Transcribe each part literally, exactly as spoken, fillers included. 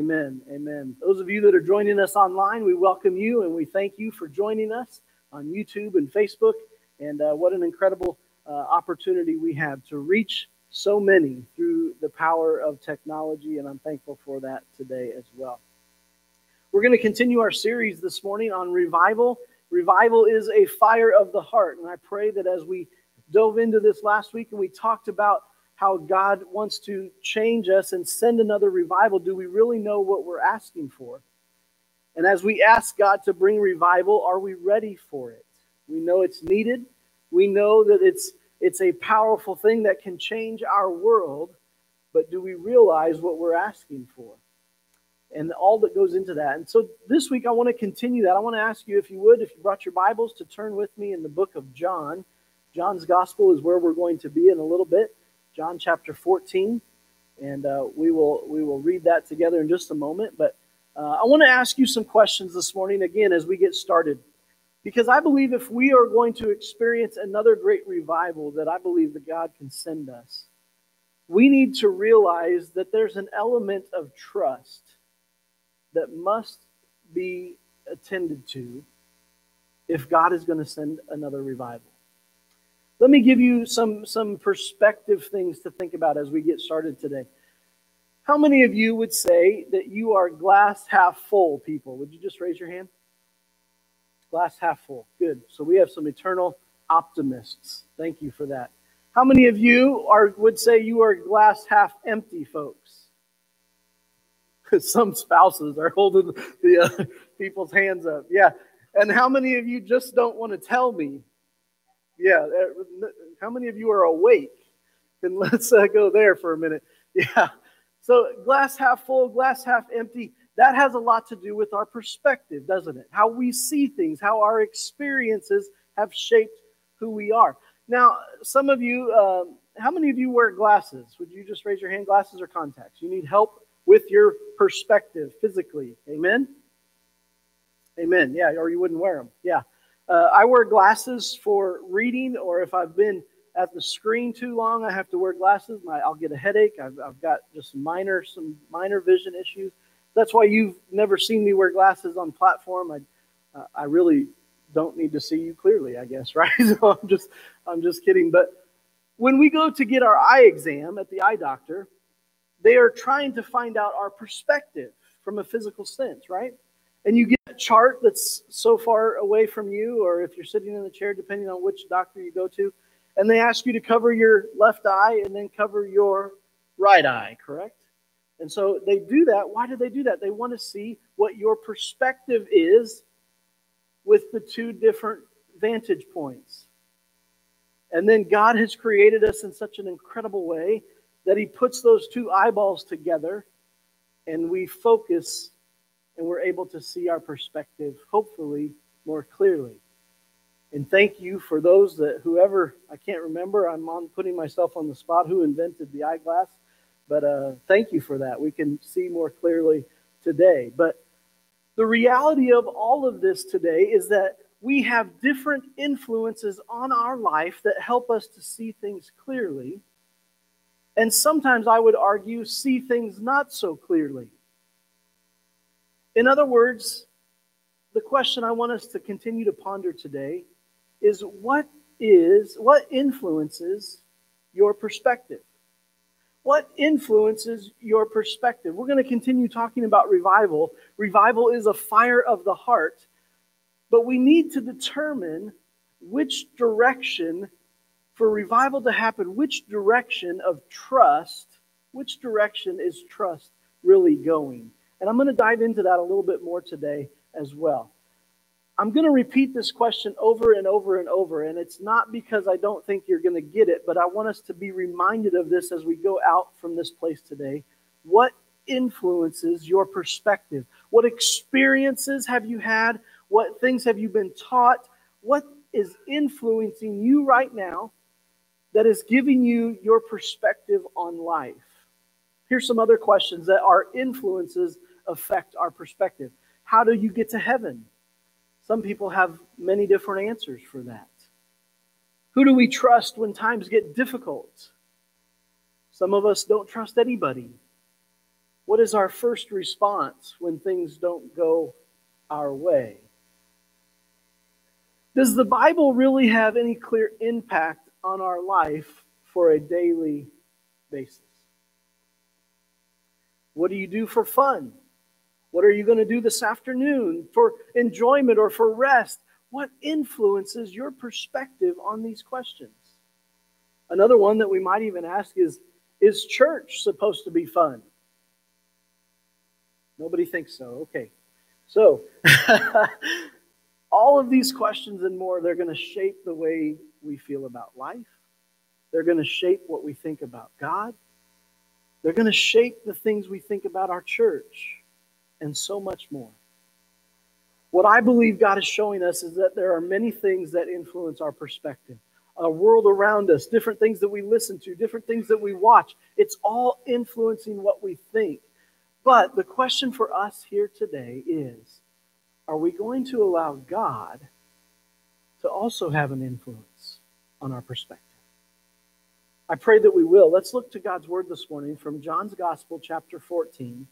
Amen. Amen. Those of you that are joining us online, we welcome you and we thank you for joining us on YouTube and Facebook. And uh, what an incredible uh, opportunity we have to reach so many through the power of technology. And I'm thankful for that today as well. We're going to continue our series this morning on revival. Revival is a fire of the heart. And I pray that as we dove into this last week and we talked about how God wants to change us and send another revival, do we really know what we're asking for? And as we ask God to bring revival, are we ready for it? We know it's needed. We know that it's it's a powerful thing that can change our world, but do we realize what we're asking for? And all that goes into that. And so this week I want to continue that. I want to ask you, if you would, if you brought your Bibles, to turn with me in the book of John. John's Gospel is where we're going to be in a little bit. John chapter fourteen, and uh, we will we will read that together in just a moment. But uh, I want to ask you some questions this morning, again, as we get started. Because I believe if we are going to experience another great revival that I believe that God can send us, we need to realize that there's an element of trust that must be attended to if God is going to send another revival. Let me give you some, some perspective things to think about as we get started today. How many of you would say that you are glass half full people? Would you just raise your hand? Glass half full. Good. So we have some eternal optimists. Thank you for that. How many of you are would say you are glass half empty folks? Some spouses are holding the uh, people's hands up. Yeah. And how many of you just don't want to tell me? Yeah, how many of you are awake? And let's uh, go there for a minute. Yeah, so glass half full, glass half empty, that has a lot to do with our perspective, doesn't it? How we see things, how our experiences have shaped who we are. Now, some of you, um, how many of you wear glasses? Would you just raise your hand? Glasses or contacts? You need help with your perspective physically. Amen? Amen, yeah, or you wouldn't wear them. Yeah. Uh, I wear glasses for reading, or if I've been at the screen too long, I have to wear glasses. My, I'll get a headache. I've, I've got just minor, some minor vision issues. That's why you've never seen me wear glasses on platform. I, uh, I really don't need to see you clearly, I guess, right? So I'm just, I'm just kidding. But when we go to get our eye exam at the eye doctor, they are trying to find out our perspective from a physical sense, right? And you get a chart that's so far away from you, or if you're sitting in the chair, depending on which doctor you go to, and they ask you to cover your left eye and then cover your right eye, correct? And so they do that. Why do they do that? They want to see what your perspective is with the two different vantage points. And then God has created us in such an incredible way that He puts those two eyeballs together and we focus, and we're able to see our perspective, hopefully, more clearly. And thank you for those that, whoever, I can't remember, I'm on putting myself on the spot, who invented the eyeglass, but uh, thank you for that. We can see more clearly today. But the reality of all of this today is that we have different influences on our life that help us to see things clearly, and sometimes I would argue see things not so clearly. In other words, the question I want us to continue to ponder today is what is, what influences your perspective? What influences your perspective? We're going to continue talking about revival. Revival is a fire of the heart, but we need to determine which direction, for revival to happen, which direction of trust, which direction is trust really going? And I'm going to dive into that a little bit more today as well. I'm going to repeat this question over and over and over, and it's not because I don't think you're going to get it, but I want us to be reminded of this as we go out from this place today. What influences your perspective? What experiences have you had? What things have you been taught? What is influencing you right now that is giving you your perspective on life? Here's some other questions that our influences affect our perspective. How do you get to heaven? Some people have many different answers for that. Who do we trust when times get difficult? Some of us don't trust anybody. What is our first response when things don't go our way? Does the Bible really have any clear impact on our life for a daily basis? What do you do for fun? What are you going to do this afternoon for enjoyment or for rest? What influences your perspective on these questions? Another one that we might even ask is, is church supposed to be fun? Nobody thinks so. Okay. So, all of these questions and more, they're going to shape the way we feel about life. They're going to shape what we think about God. They're going to shape the things we think about our church, and so much more. What I believe God is showing us is that there are many things that influence our perspective. Our world around us, different things that we listen to, different things that we watch. It's all influencing what we think. But the question for us here today is, are we going to allow God to also have an influence on our perspective? I pray that we will. Let's look to God's word this morning from John's Gospel, chapter fourteen.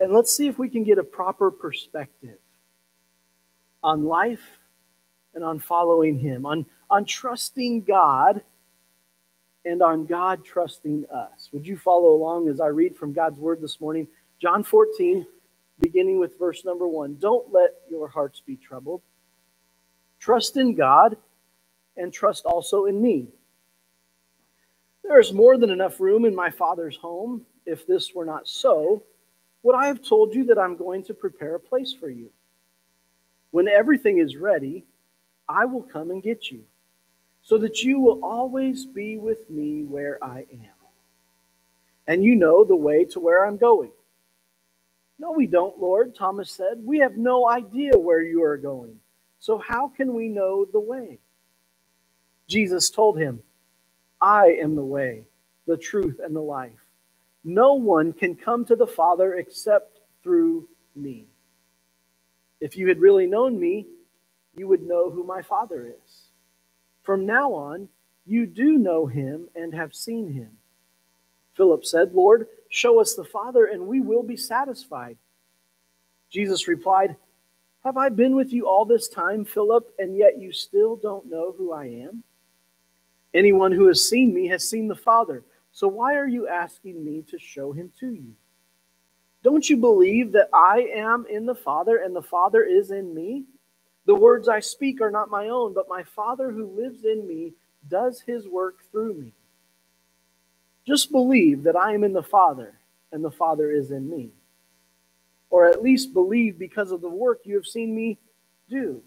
And let's see if we can get a proper perspective on life and on following Him, on, on trusting God and on God trusting us. Would you follow along as I read from God's Word this morning? John fourteen, beginning with verse number one. Don't let your hearts be troubled. Trust in God and trust also in me. There is more than enough room in my Father's home. If this were not so, would I have told you that I'm going to prepare a place for you? When everything is ready, I will come and get you, so that you will always be with me where I am. And you know the way to where I'm going. No, we don't, Lord, Thomas said. We have no idea where you are going, so how can we know the way? Jesus told him, I am the way, the truth, and the life. No one can come to the Father except through me. If you had really known me, you would know who my Father is. From now on, you do know him and have seen him. Philip said, Lord, show us the Father, and we will be satisfied. Jesus replied, have I been with you all this time, Philip, and yet you still don't know who I am? Anyone who has seen me has seen the Father. So why are you asking me to show him to you? Don't you believe that I am in the Father and the Father is in me? The words I speak are not my own, but my Father who lives in me does his work through me. Just believe that I am in the Father and the Father is in me. Or at least believe because of the work you have seen me do.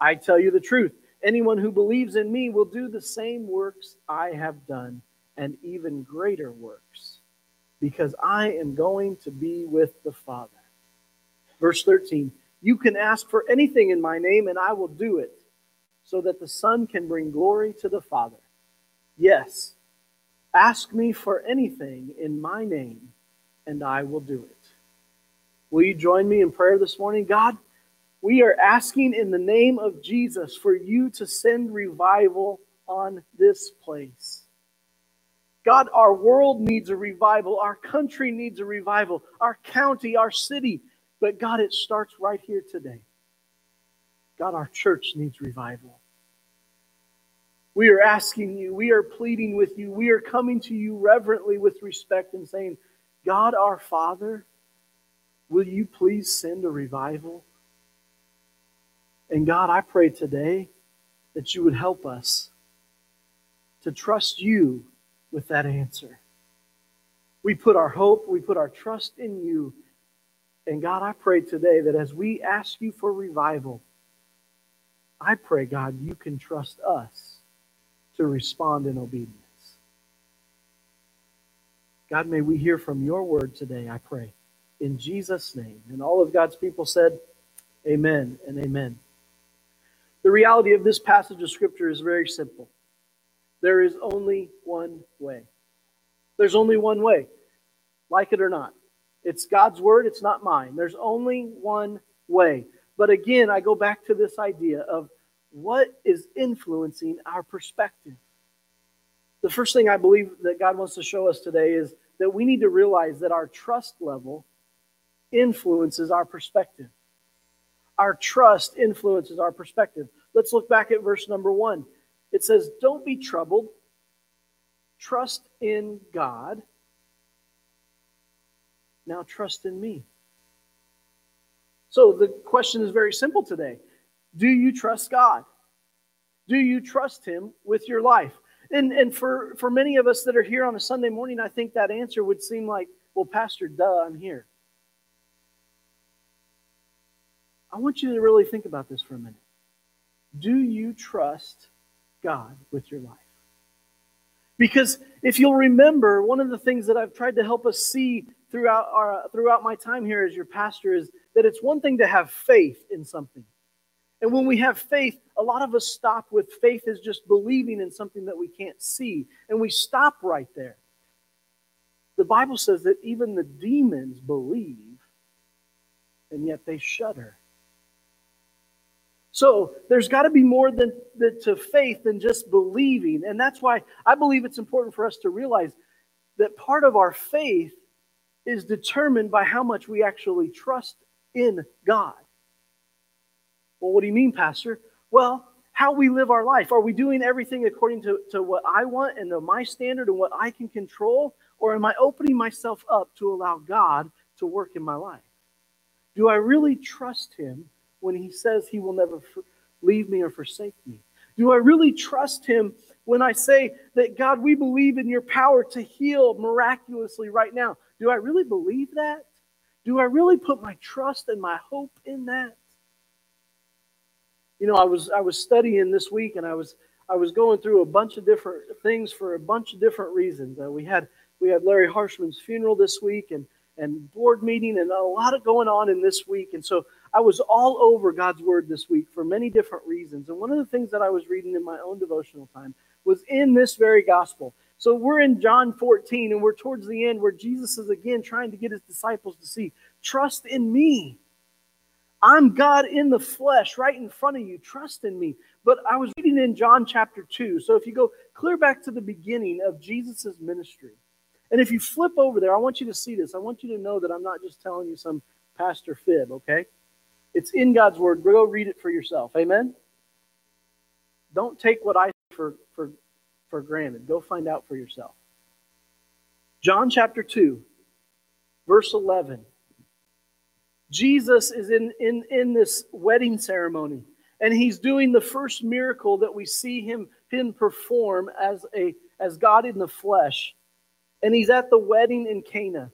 I tell you the truth, anyone who believes in me will do the same works I have done, and even greater works, because I am going to be with the Father. Verse thirteen, you can ask for anything in my name, and I will do it, so that the Son can bring glory to the Father. Yes, ask me for anything in my name, and I will do it. Will you join me in prayer this morning? God, we are asking in the name of Jesus for you to send revival on this place. God, our world needs a revival. Our country needs a revival. Our county, our city. But God, it starts right here today. God, our church needs revival. We are asking you. We are pleading with you. We are coming to you reverently with respect and saying, God, our Father, will you please send a revival? And God, I pray today that you would help us to trust you with that answer. We put our hope, we put our trust in you. And God, I pray today that as we ask you for revival, I pray, God, you can trust us to respond in obedience. God, may we hear from your word today, I pray, in Jesus' name. And all of God's people said, amen and amen. The reality of this passage of Scripture is very simple. There is only one way. There's only one way, like it or not. It's God's word, it's not mine. There's only one way. But again, I go back to this idea of what is influencing our perspective. The first thing I believe that God wants to show us today is that we need to realize that our trust level influences our perspective. Our trust influences our perspective. Let's look back at verse number one. It says, don't be troubled. Trust in God. Now trust in me. So the question is very simple today. Do you trust God? Do you trust Him with your life? And, and for, for many of us that are here on a Sunday morning, I think that answer would seem like, well, Pastor, duh, I'm here. I want you to really think about this for a minute. Do you trust God with your life? Because if you'll remember, one of the things that I've tried to help us see throughout our, throughout my time here as your pastor is that it's one thing to have faith in something. And when we have faith, a lot of us stop with faith is just believing in something that we can't see. And we stop right there. The Bible says that even the demons believe, and yet they shudder. So there's got to be more than, than to faith than just believing. And that's why I believe it's important for us to realize that part of our faith is determined by how much we actually trust in God. Well, what do you mean, Pastor? Well, how we live our life. Are we doing everything according to, to what I want and to my standard and what I can control? Or am I opening myself up to allow God to work in my life? Do I really trust Him when He says He will never leave me or forsake me? Do I really trust Him when I say that, God, we believe in your power to heal miraculously right now? Do I really believe that? Do I really put my trust and my hope in that? You know, I was I was studying this week, and I was I was going through a bunch of different things for a bunch of different reasons. Uh, we had we had Larry Harshman's funeral this week, and and board meeting, and a lot of going on in this week. And so I was all over God's Word this week for many different reasons. And one of the things that I was reading in my own devotional time was in this very gospel. So we're in John fourteen, and we're towards the end where Jesus is again trying to get his disciples to see, trust in me. I'm God in the flesh right in front of you. Trust in me. But I was reading in John chapter two. So if you go clear back to the beginning of Jesus' ministry, and if you flip over there, I want you to see this. I want you to know that I'm not just telling you some pastor fib, okay? It's in God's Word. Go read it for yourself. Amen? Don't take what I say for, for, for granted. Go find out for yourself. John chapter two, verse eleven. Jesus is in, in, in this wedding ceremony, and he's doing the first miracle that we see him, him perform as, a, as God in the flesh. And he's at the wedding in Cana.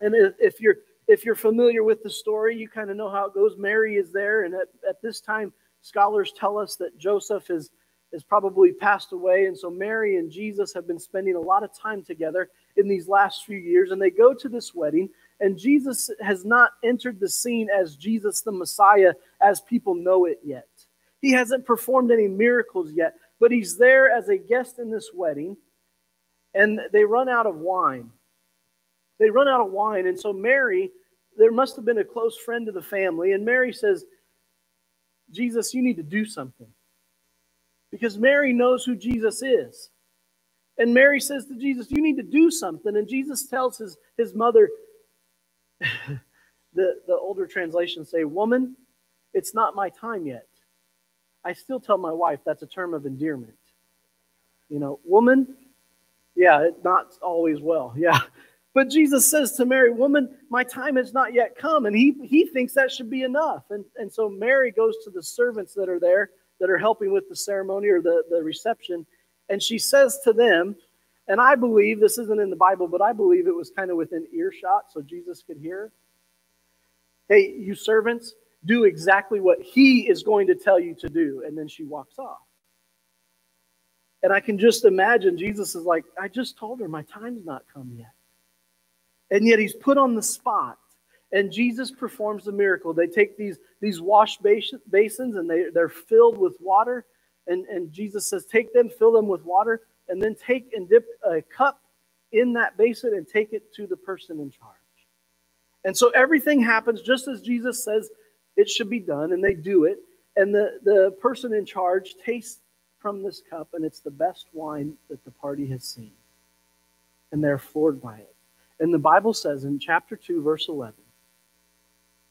And if you're if you're familiar with the story, you kind of know how it goes. Mary is there, and at, at this time, scholars tell us that Joseph is, is probably passed away. And so Mary and Jesus have been spending a lot of time together in these last few years. And they go to this wedding, and Jesus has not entered the scene as Jesus the Messiah as people know it yet. He hasn't performed any miracles yet, but he's there as a guest in this wedding. And they run out of wine. They run out of wine. And so Mary, there must have been a close friend of the family. And Mary says, Jesus, you need to do something. Because Mary knows who Jesus is. And Mary says to Jesus, you need to do something. And Jesus tells his, his mother, the, the older translations say, woman, it's not my time yet. I still tell my wife that's a term of endearment. You know, woman... Yeah, it not always well. Yeah. But Jesus says to Mary, woman, my time has not yet come. And he he thinks that should be enough. And, and so Mary goes to the servants that are there, that are helping with the ceremony or the, the reception. And she says to them, and I believe, this isn't in the Bible, but I believe it was kind of within earshot so Jesus could hear. Hey, you servants, do exactly what he is going to tell you to do. And then she walks off. And I can just imagine Jesus is like, I just told her my time's not come yet. And yet he's put on the spot. And Jesus performs the miracle. They take these, these wash basins and they, they're filled with water. And, and Jesus says, take them, fill them with water. And then take and dip a cup in that basin and take it to the person in charge. And so everything happens just as Jesus says it should be done. And they do it. And the, the person in charge tastes from this cup, and it's the best wine that the party has seen. and they're floored by it. And the Bible says in chapter two, verse eleven,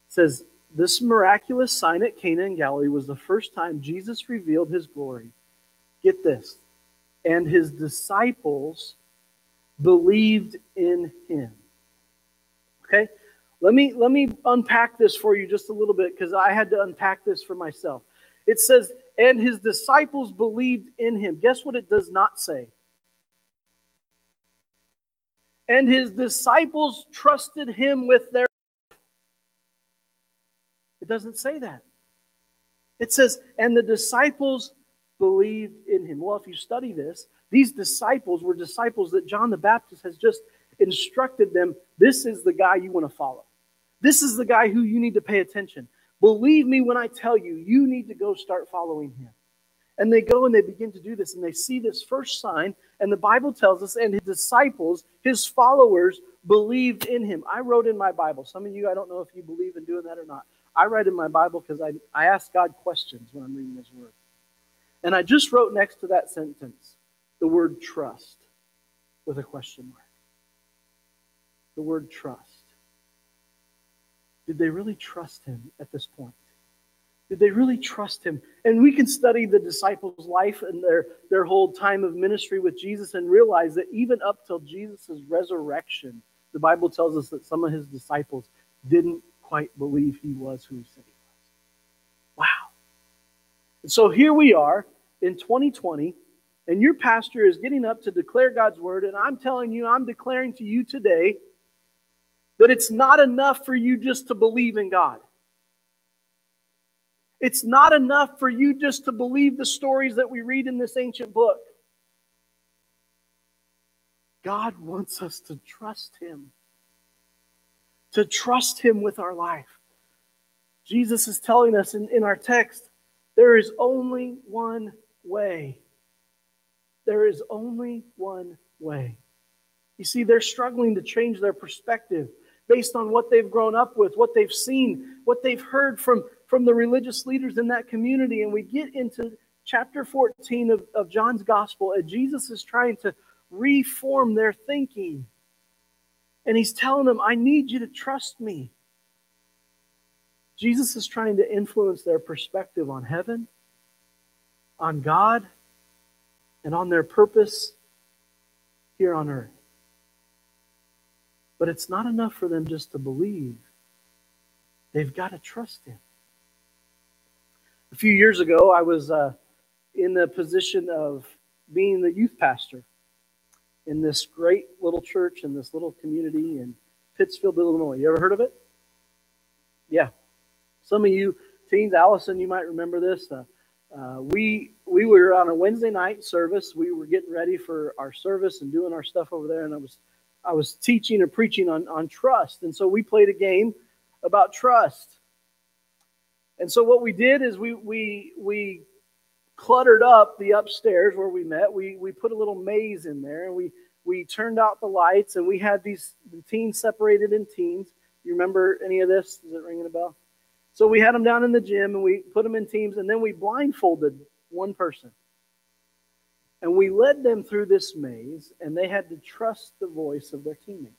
it says, this miraculous sign at Cana in Galilee was the first time Jesus revealed his glory. Get this. And his disciples believed in him. Okay? Let me, let me unpack this for you just a little bit, because I had to unpack this for myself. It says, and his disciples believed in him. Guess what it does not say? And his disciples trusted him with their life. It doesn't say that. It says, and the disciples believed in him. Well, if you study this, these disciples were disciples that John the Baptist has just instructed them, this is the guy you want to follow. This is the guy who you need to pay attention. Believe me when I tell you, you need to go start following him. And they go and they begin to do this, and they see this first sign, and the Bible tells us, and his disciples, his followers, believed in him. I wrote in my Bible, some of you, I don't know if you believe in doing that or not. I write in my Bible because I, I ask God questions when I'm reading his word. And I just wrote next to that sentence, the word trust, with a question mark. The word trust. Did they really trust him at this point? Did they really trust him? And we can study the disciples' life and their, their whole time of ministry with Jesus and realize that even up till Jesus' resurrection, the Bible tells us that some of his disciples didn't quite believe he was who he said he was. Wow. And so here we are in twenty twenty, and your pastor is getting up to declare God's word, and I'm telling you, I'm declaring to you today that it's not enough for you just to believe in God. It's not enough for you just to believe the stories that we read in this ancient book. God wants us to trust him, to trust him with our life. Jesus is telling us in, in our text, there is only one way. There is only one way. You see, they're struggling to change their perspective based on what they've grown up with, what they've seen, what they've heard from, from the religious leaders in that community. And we get into chapter fourteen of, of John's gospel, and Jesus is trying to reform their thinking. And he's telling them, I need you to trust me. Jesus is trying to influence their perspective on heaven, on God, and on their purpose here on earth. But it's not enough for them just to believe. They've got to trust him. A few years ago, I was uh, in the position of being the youth pastor in this great little church, in this little community in Pittsfield, Illinois. You ever heard of it? Yeah. Some of you teens, Allison, you might remember this. Uh, uh, we we were on a Wednesday night service. We were getting ready for our service and doing our stuff over there, and I was I was teaching or preaching on, on trust. And so we played a game about trust. And so what we did is we we we cluttered up the upstairs where we met. We we put a little maze in there, and we we turned out the lights, and we had these the teens separated in teams. You remember any of this? Is it ringing a bell? So we had them down in the gym, and we put them in teams, and then we blindfolded one person. And we led them through this maze, and they had to trust the voice of their teammates.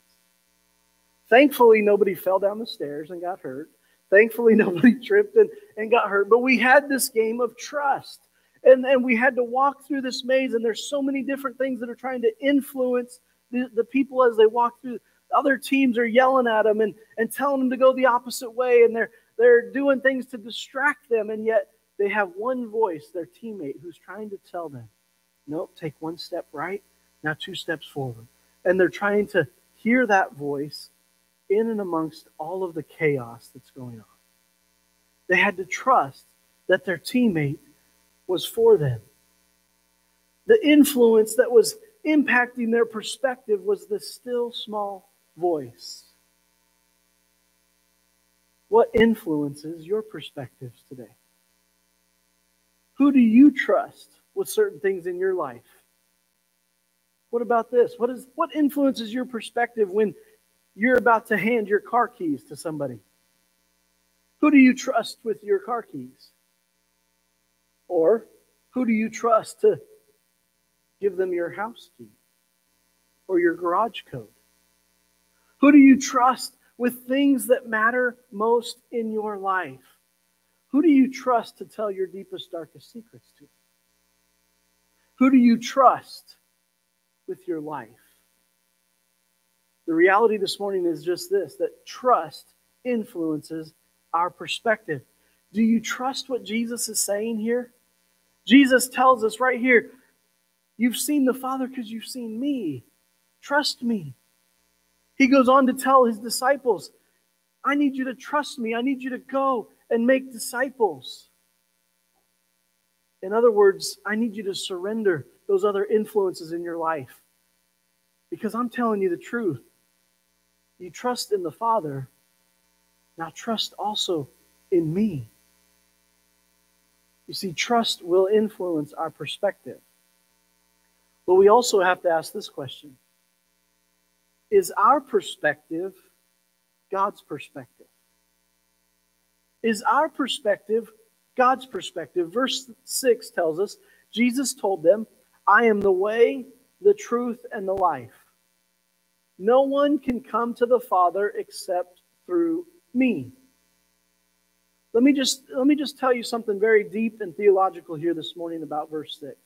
Thankfully, nobody fell down the stairs and got hurt. Thankfully, nobody tripped and, and got hurt. But we had this game of trust. And, and we had to walk through this maze, and there's so many different things that are trying to influence the, the people as they walk through. Other teams are yelling at them and, and telling them to go the opposite way, and they're, they're doing things to distract them, and yet they have one voice, their teammate, who's trying to tell them, nope, take one step right, now two steps forward. And they're trying to hear that voice in and amongst all of the chaos that's going on. They had to trust that their teammate was for them. The influence that was impacting their perspective was the still small voice. What influences your perspectives today? Who do you trust with certain things in your life? What about this? What is what influences your perspective when you're about to hand your car keys to somebody? Who do you trust with your car keys? Or who do you trust to give them your house key? or your garage code? Who do you trust with things that matter most in your life? Who do you trust to tell your deepest, darkest secrets to? Who do you trust with your life? The reality this morning is just this, that trust influences our perspective. Do you trust what Jesus is saying here? Jesus tells us right here, you've seen the Father because you've seen me. Trust me. He goes on to tell his disciples, I need you to trust me. I need you to go and make disciples. In other words, I need you to surrender those other influences in your life. Because I'm telling you the truth. You trust in the Father, now trust also in me. You see, trust will influence our perspective. But we also have to ask this question. Is our perspective God's perspective? Is our perspective God's perspective? Verse six tells us, Jesus told them, I am the way, the truth, and the life. No one can come to the Father except through me. Let me just, let me just tell you something very deep and theological here this morning about verse six.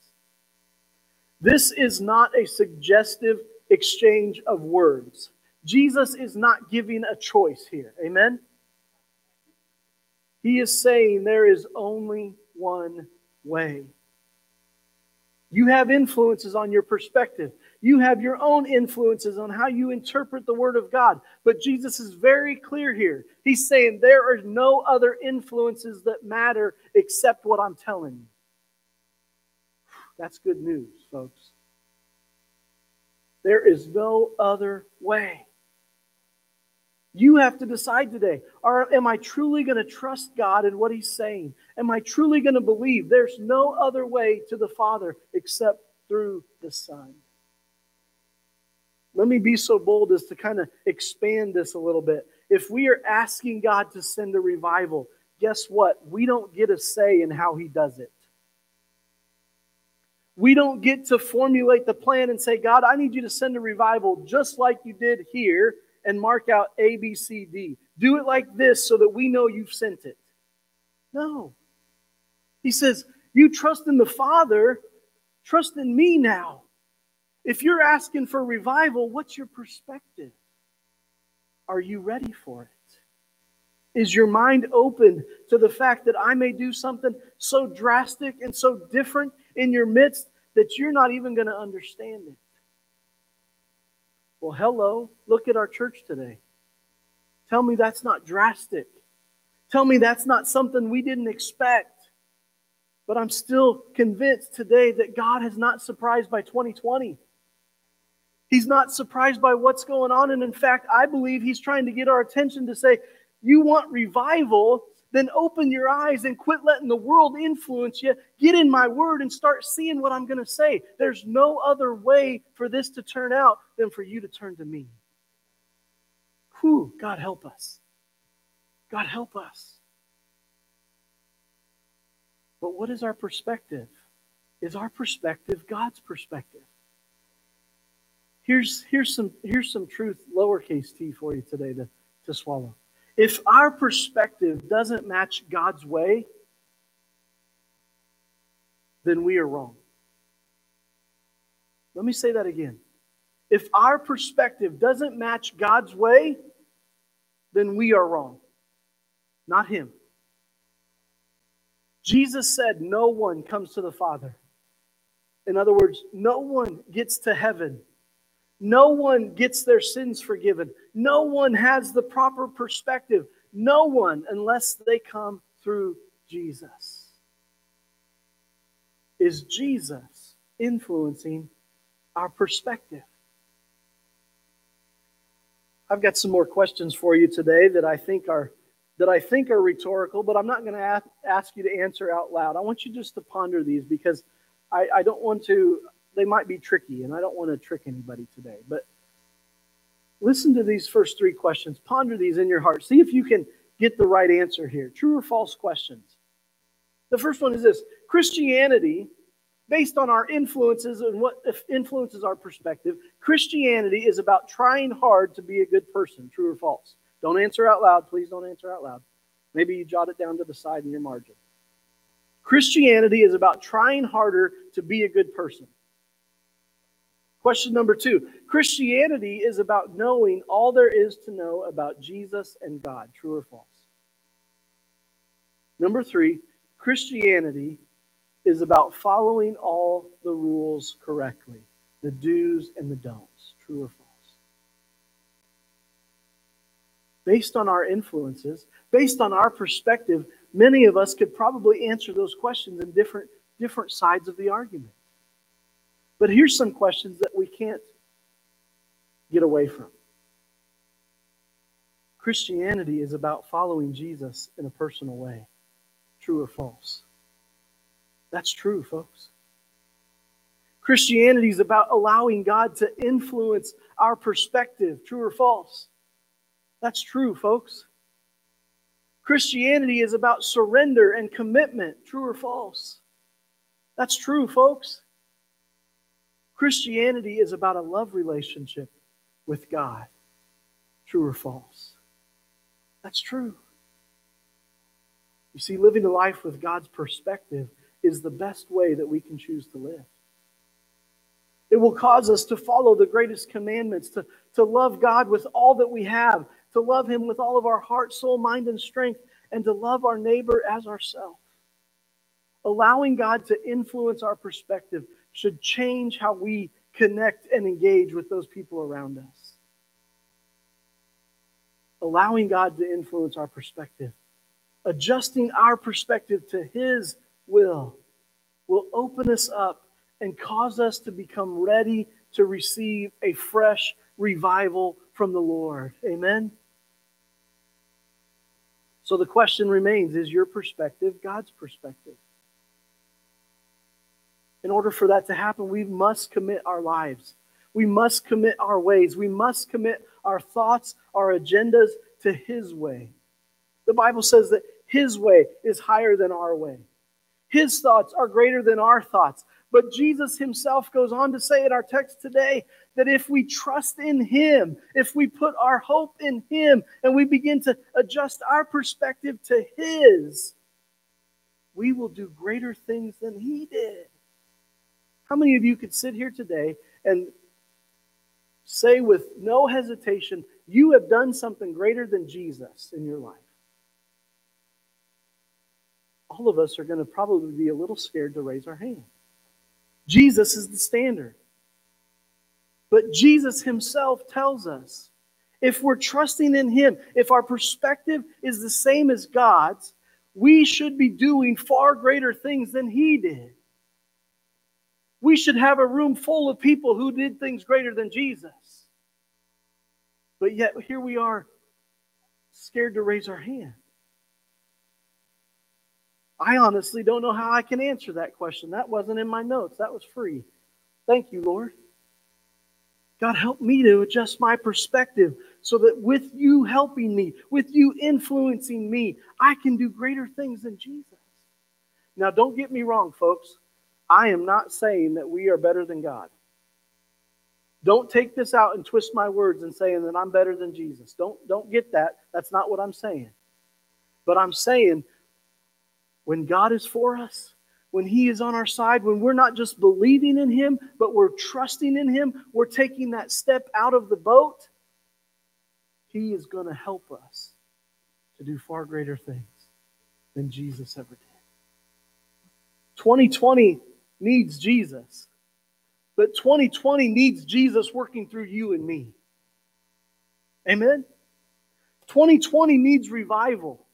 This is not a suggestive exchange of words. Jesus is not giving a choice here. Amen? He is saying there is only one way. You have influences on your perspective. You have your own influences on how you interpret the Word of God. But Jesus is very clear here. He's saying there are no other influences that matter except what I'm telling you. That's good news, folks. There is no other way. You have to decide today, are, am I truly going to trust God in what He's saying? Am I truly going to believe there's no other way to the Father except through the Son? Let me be so bold as to kind of expand this a little bit. If we are asking God to send a revival, guess what? We don't get a say in how He does it. We don't get to formulate the plan and say, God, I need you to send a revival just like you did here and mark out A, B, C, D. Do it like this so that we know you've sent it. No. He says, you trust in the Father, trust in me now. If you're asking for revival, what's your perspective? Are you ready for it? Is your mind open to the fact that I may do something so drastic and so different in your midst that you're not even going to understand it? Well, hello, look at our church today. Tell me that's not drastic. Tell me that's not something we didn't expect. But I'm still convinced today that God is not surprised by twenty twenty. He's not surprised by what's going on. And in fact, I believe He's trying to get our attention to say, you want revival, then open your eyes and quit letting the world influence you. Get in my word and start seeing what I'm going to say. There's no other way for this to turn out than for you to turn to me. Whew, God help us. God help us. But what is our perspective? Is our perspective God's perspective? Here's, here's, some, here's some truth, lowercase t, for you today to, to swallow. If our perspective doesn't match God's way, then we are wrong. Let me say that again. If our perspective doesn't match God's way, then we are wrong. Not Him. Jesus said no one comes to the Father. In other words, no one gets to heaven. No one gets their sins forgiven. No one has the proper perspective. No one, unless they come through Jesus. Is Jesus influencing our perspective? I've got some more questions for you today that I think are that I think are rhetorical, but I'm not going to ask you to answer out loud. I want you just to ponder these because I, I don't want to. They might be tricky, and I don't want to trick anybody today. But listen to these first three questions. Ponder these in your heart. See if you can get the right answer here. True or false questions. The first one is this. Christianity based on our influences and what influences our perspective. Christianity is about trying hard to be a good person, true or false. Don't answer out loud. Please don't answer out loud. Maybe you jot it down to the side in your margin. Christianity is about trying harder to be a good person. Question number two, Christianity is about knowing all there is to know about Jesus and God, true or false. Number three, Christianity is about following all the rules correctly, the do's and the don'ts, true or false. Based on our influences, based on our perspective, many of us could probably answer those questions in different, different sides of the argument. But here's some questions that we can't get away from. Christianity is about following Jesus in a personal way, true or false. That's true, folks. Christianity is about allowing God to influence our perspective, true or false. That's true, folks. Christianity is about surrender and commitment, true or false. That's true, folks. Christianity is about a love relationship with God, true or false. That's true. You see, living a life with God's perspective is the best way that we can choose to live. It will cause us to follow the greatest commandments, to, to love God with all that we have, to love Him with all of our heart, soul, mind, and strength, and to love our neighbor as ourselves. Allowing God to influence our perspective should change how we connect and engage with those people around us. Allowing God to influence our perspective, adjusting our perspective to His will, will open us up and cause us to become ready to receive a fresh revival from the Lord. Amen? So the question remains, is your perspective God's perspective? In order for that to happen, we must commit our lives. We must commit our ways. We must commit our thoughts, our agendas to His way. The Bible says that His way is higher than our way. His thoughts are greater than our thoughts. But Jesus Himself goes on to say in our text today that if we trust in Him, if we put our hope in Him, and we begin to adjust our perspective to His, we will do greater things than He did. How many of you could sit here today and say with no hesitation, you have done something greater than Jesus in your life? All of us are going to probably be a little scared to raise our hand. Jesus is the standard. But Jesus Himself tells us, if we're trusting in Him, if our perspective is the same as God's, we should be doing far greater things than He did. We should have a room full of people who did things greater than Jesus. But yet here we are, scared to raise our hand. I honestly don't know how I can answer that question. That wasn't in my notes. That was free. Thank you, Lord. God, help me to adjust my perspective so that with you helping me, with you influencing me, I can do greater things than Jesus. Now, don't get me wrong, folks. I am not saying that we are better than God. Don't take this out and twist my words and saying that I'm better than Jesus. Don't, don't get that. That's not what I'm saying. But I'm saying, when God is for us, when He is on our side, when we're not just believing in Him, but we're trusting in Him, we're taking that step out of the boat, He is going to help us to do far greater things than Jesus ever did. twenty twenty needs Jesus, but twenty twenty needs Jesus working through you and me. Amen? twenty twenty needs revival.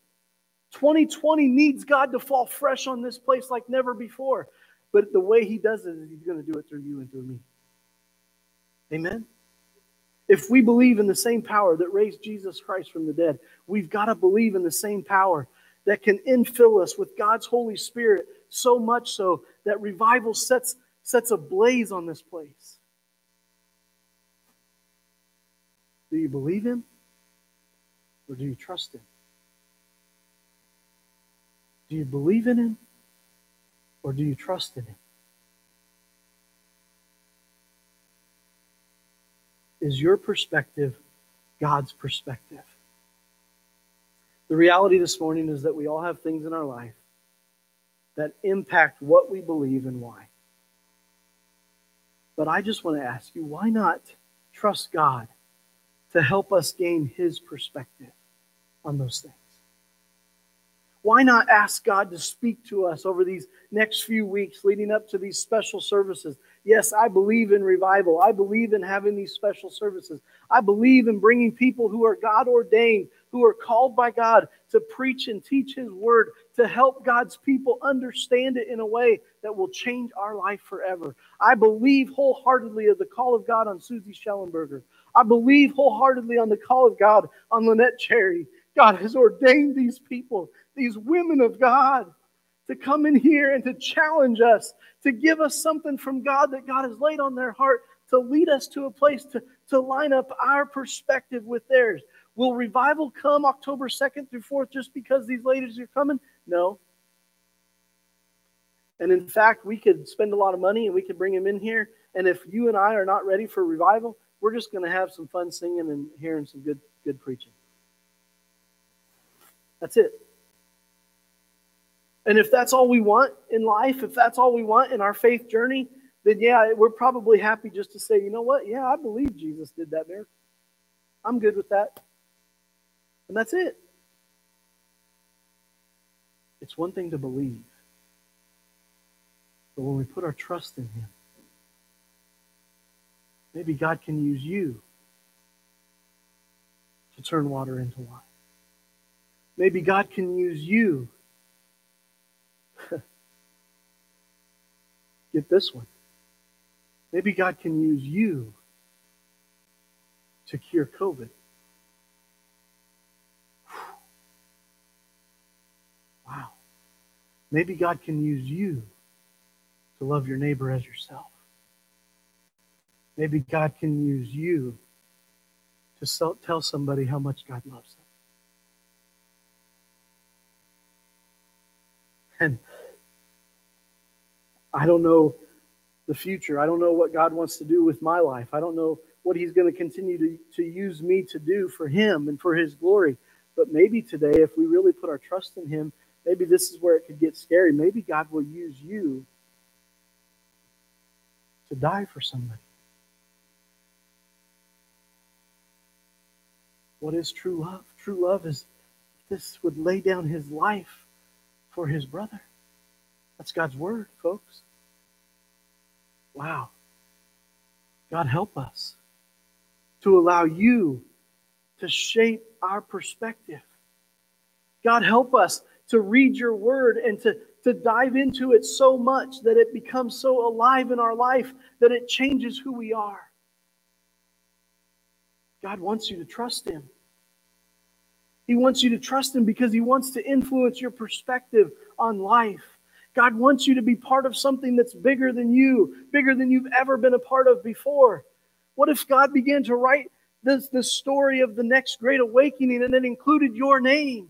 twenty twenty needs God to fall fresh on this place like never before. But the way He does it is He's going to do it through you and through me. Amen? If we believe in the same power that raised Jesus Christ from the dead, we've got to believe in the same power that can infill us with God's Holy Spirit, so much so that revival sets, sets a blaze on this place. Do you believe Him? Or do you trust Him? Do you believe in Him, or do you trust in Him? Is your perspective God's perspective? The reality this morning is that we all have things in our life that impact what we believe and why. But I just want to ask you, why not trust God to help us gain his perspective on those things? Why not ask God to speak to us over these next few weeks leading up to these special services? Yes, I believe in revival. I believe in having these special services. I believe in bringing people who are God-ordained, who are called by God to preach and teach his word, to help God's people understand it in a way that will change our life forever. I believe wholeheartedly of the call of God on Susie Schellenberger. I believe wholeheartedly on the call of God on Lynette Cherry. God has ordained these people, these women of God, to come in here and to challenge us, to give us something from God that God has laid on their heart, to lead us to a place to, to line up our perspective with theirs. Will revival come October second through fourth just because these ladies are coming? No. And in fact, we could spend a lot of money and we could bring them in here. And if you and I are not ready for revival, we're just going to have some fun singing and hearing some good, good preaching. That's it. And if that's all we want in life, if that's all we want in our faith journey, then yeah, we're probably happy just to say, you know what? Yeah, I believe Jesus did that miracle. I'm good with that. And that's it. It's one thing to believe. But when we put our trust in him, maybe God can use you to turn water into wine. Maybe God can use you. Get this one. Maybe God can use you to cure COVID. Wow. Maybe God can use you to love your neighbor as yourself. Maybe God can use you to sell, tell somebody how much God loves them. And I don't know the future. I don't know what God wants to do with my life. I don't know what he's going to continue to, to use me to do for him and for his glory. But maybe today, if we really put our trust in him, maybe this is where it could get scary. Maybe God will use you to die for somebody. What is true love? True love is this would lay down his life for his brother. That's God's word, folks. Wow. God, help us to allow you to shape our perspective. God, help us to read your word and to, to dive into it so much that it becomes so alive in our life that it changes who we are. God wants you to trust him. He wants you to trust him because he wants to influence your perspective on life. God wants you to be part of something that's bigger than you, bigger than you've ever been a part of before. What if God began to write this, this story of the next great awakening and it included your name?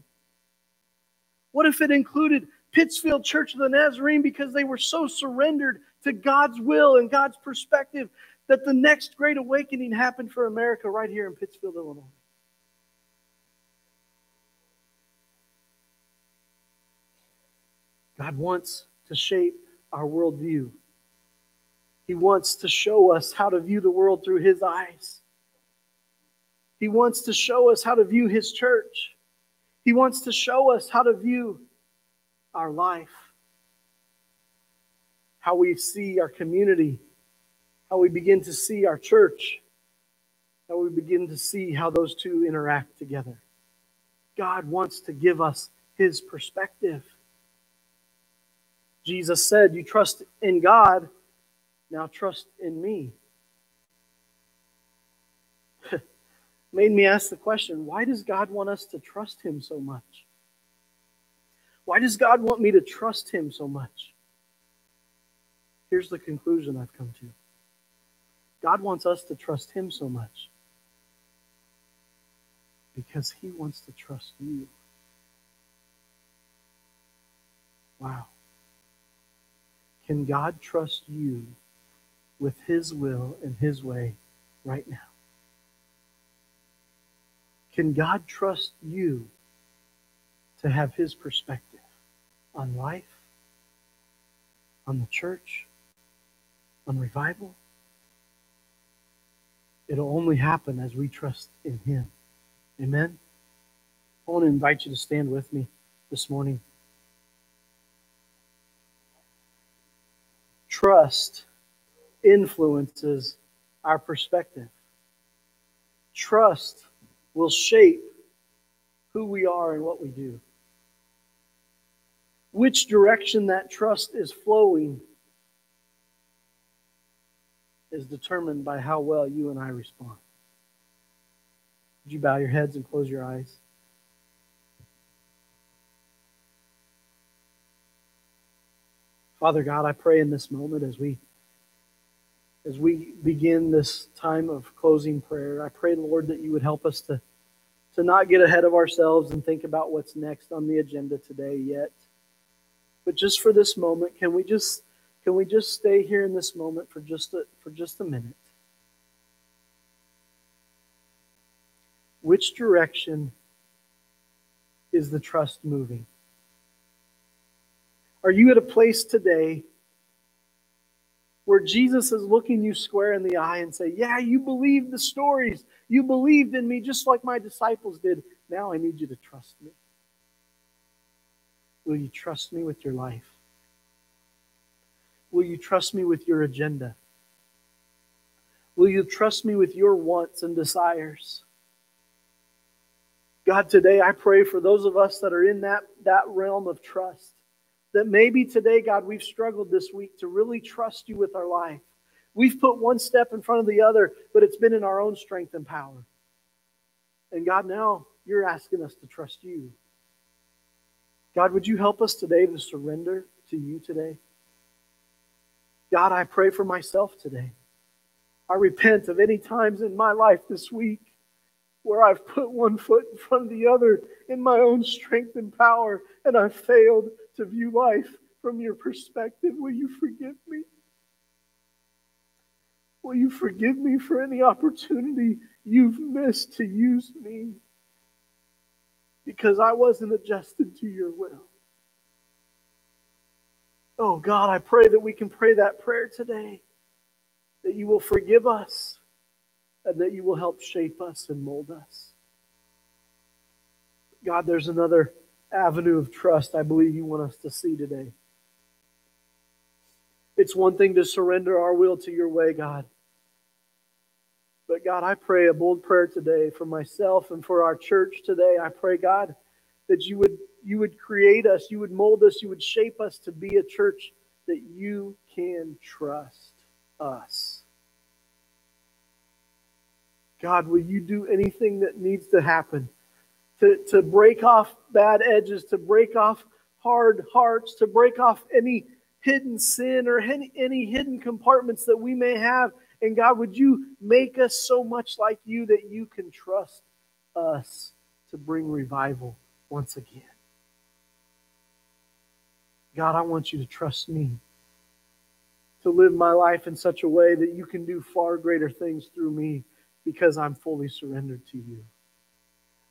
What if it included Pittsfield Church of the Nazarene because they were so surrendered to God's will and God's perspective that the next great awakening happened for America right here in Pittsfield, Illinois? God wants to shape our worldview. He wants to show us how to view the world through his eyes. He wants to show us how to view his church. He wants to show us how to view our life, how we see our community, how we begin to see our church, how we begin to see how those two interact together. God wants to give us his perspective. Jesus said, you trust in God, now trust in me. Made me ask the question, why does God want us to trust him so much? Why does God want me to trust him so much? Here's the conclusion I've come to. God wants us to trust him so much because he wants to trust you. Wow. Can God trust you with his will and his way right now? Can God trust you to have his perspective on life, on the church, on revival? It'll only happen as we trust in him. Amen? I want to invite you to stand with me this morning. Trust influences our perspective. Trust will shape who we are and what we do. Which direction that trust is flowing is determined by how well you and I respond. Would you bow your heads and close your eyes? Father God, I pray in this moment as we as we begin this time of closing prayer, I pray, Lord, that you would help us to, to not get ahead of ourselves and think about what's next on the agenda today yet. But just for this moment, can we just can we just stay here in this moment for just a, for just a minute? Which direction is the trust moving? Are you at a place today where Jesus is looking you square in the eye and say, yeah, you believed the stories. You believed in me just like my disciples did. Now I need you to trust me. Will you trust me with your life? Will you trust me with your agenda? Will you trust me with your wants and desires? God, today I pray for those of us that are in that, that realm of trust. That maybe today, God, we've struggled this week to really trust you with our life. We've put one step in front of the other, but it's been in our own strength and power. And God, now you're asking us to trust you. God, would you help us today to surrender to you today? God, I pray for myself today. I repent of any times in my life this week where I've put one foot in front of the other in my own strength and power, and I've failed to view life from your perspective. Will you forgive me? Will you forgive me for any opportunity you've missed to use me because I wasn't adjusted to your will? Oh God, I pray that we can pray that prayer today, that you will forgive us and that you will help shape us and mold us. God, there's another avenue of trust I believe you want us to see today. It's one thing to surrender our will to your way, God. But God, I pray a bold prayer today for myself and for our church today. I pray, God, that you would you would create us, you would mold us, you would shape us to be a church that you can trust us. God, will you do anything that needs to happen? To, to break off bad edges, to break off hard hearts, to break off any hidden sin or any, any hidden compartments that we may have. And God, would you make us so much like you that you can trust us to bring revival once again? God, I want you to trust me, to live my life in such a way that you can do far greater things through me because I'm fully surrendered to you.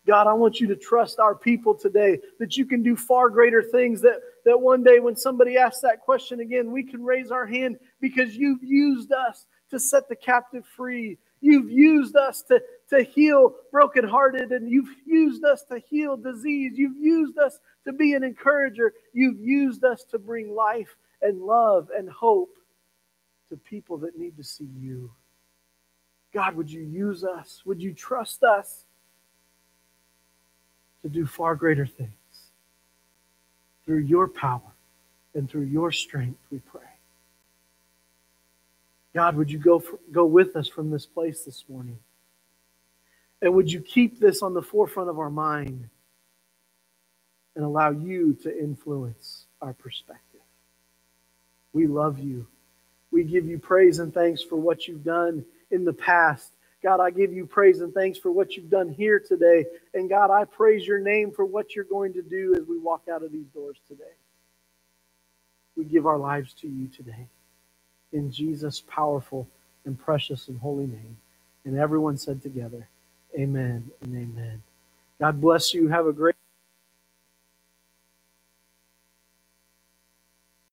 God, I want you to trust our people today that you can do far greater things, that, that one day when somebody asks that question again, we can raise our hand because you've used us to set the captive free. You've used us to, to heal brokenhearted, and you've used us to heal disease. You've used us to be an encourager. You've used us to bring life and love and hope to people that need to see you. God, would you use us? Would you trust us to do far greater things through your power and through your strength, we pray. God, would you go for, go with us from this place this morning? And would you keep this on the forefront of our mind and allow you to influence our perspective? We love you. We give you praise and thanks for what you've done in the past. God, I give you praise and thanks for what you've done here today. And God, I praise your name for what you're going to do as we walk out of these doors today. We give our lives to you today. In Jesus' powerful and precious and holy name. And everyone said together, amen and amen. God bless you. Have a great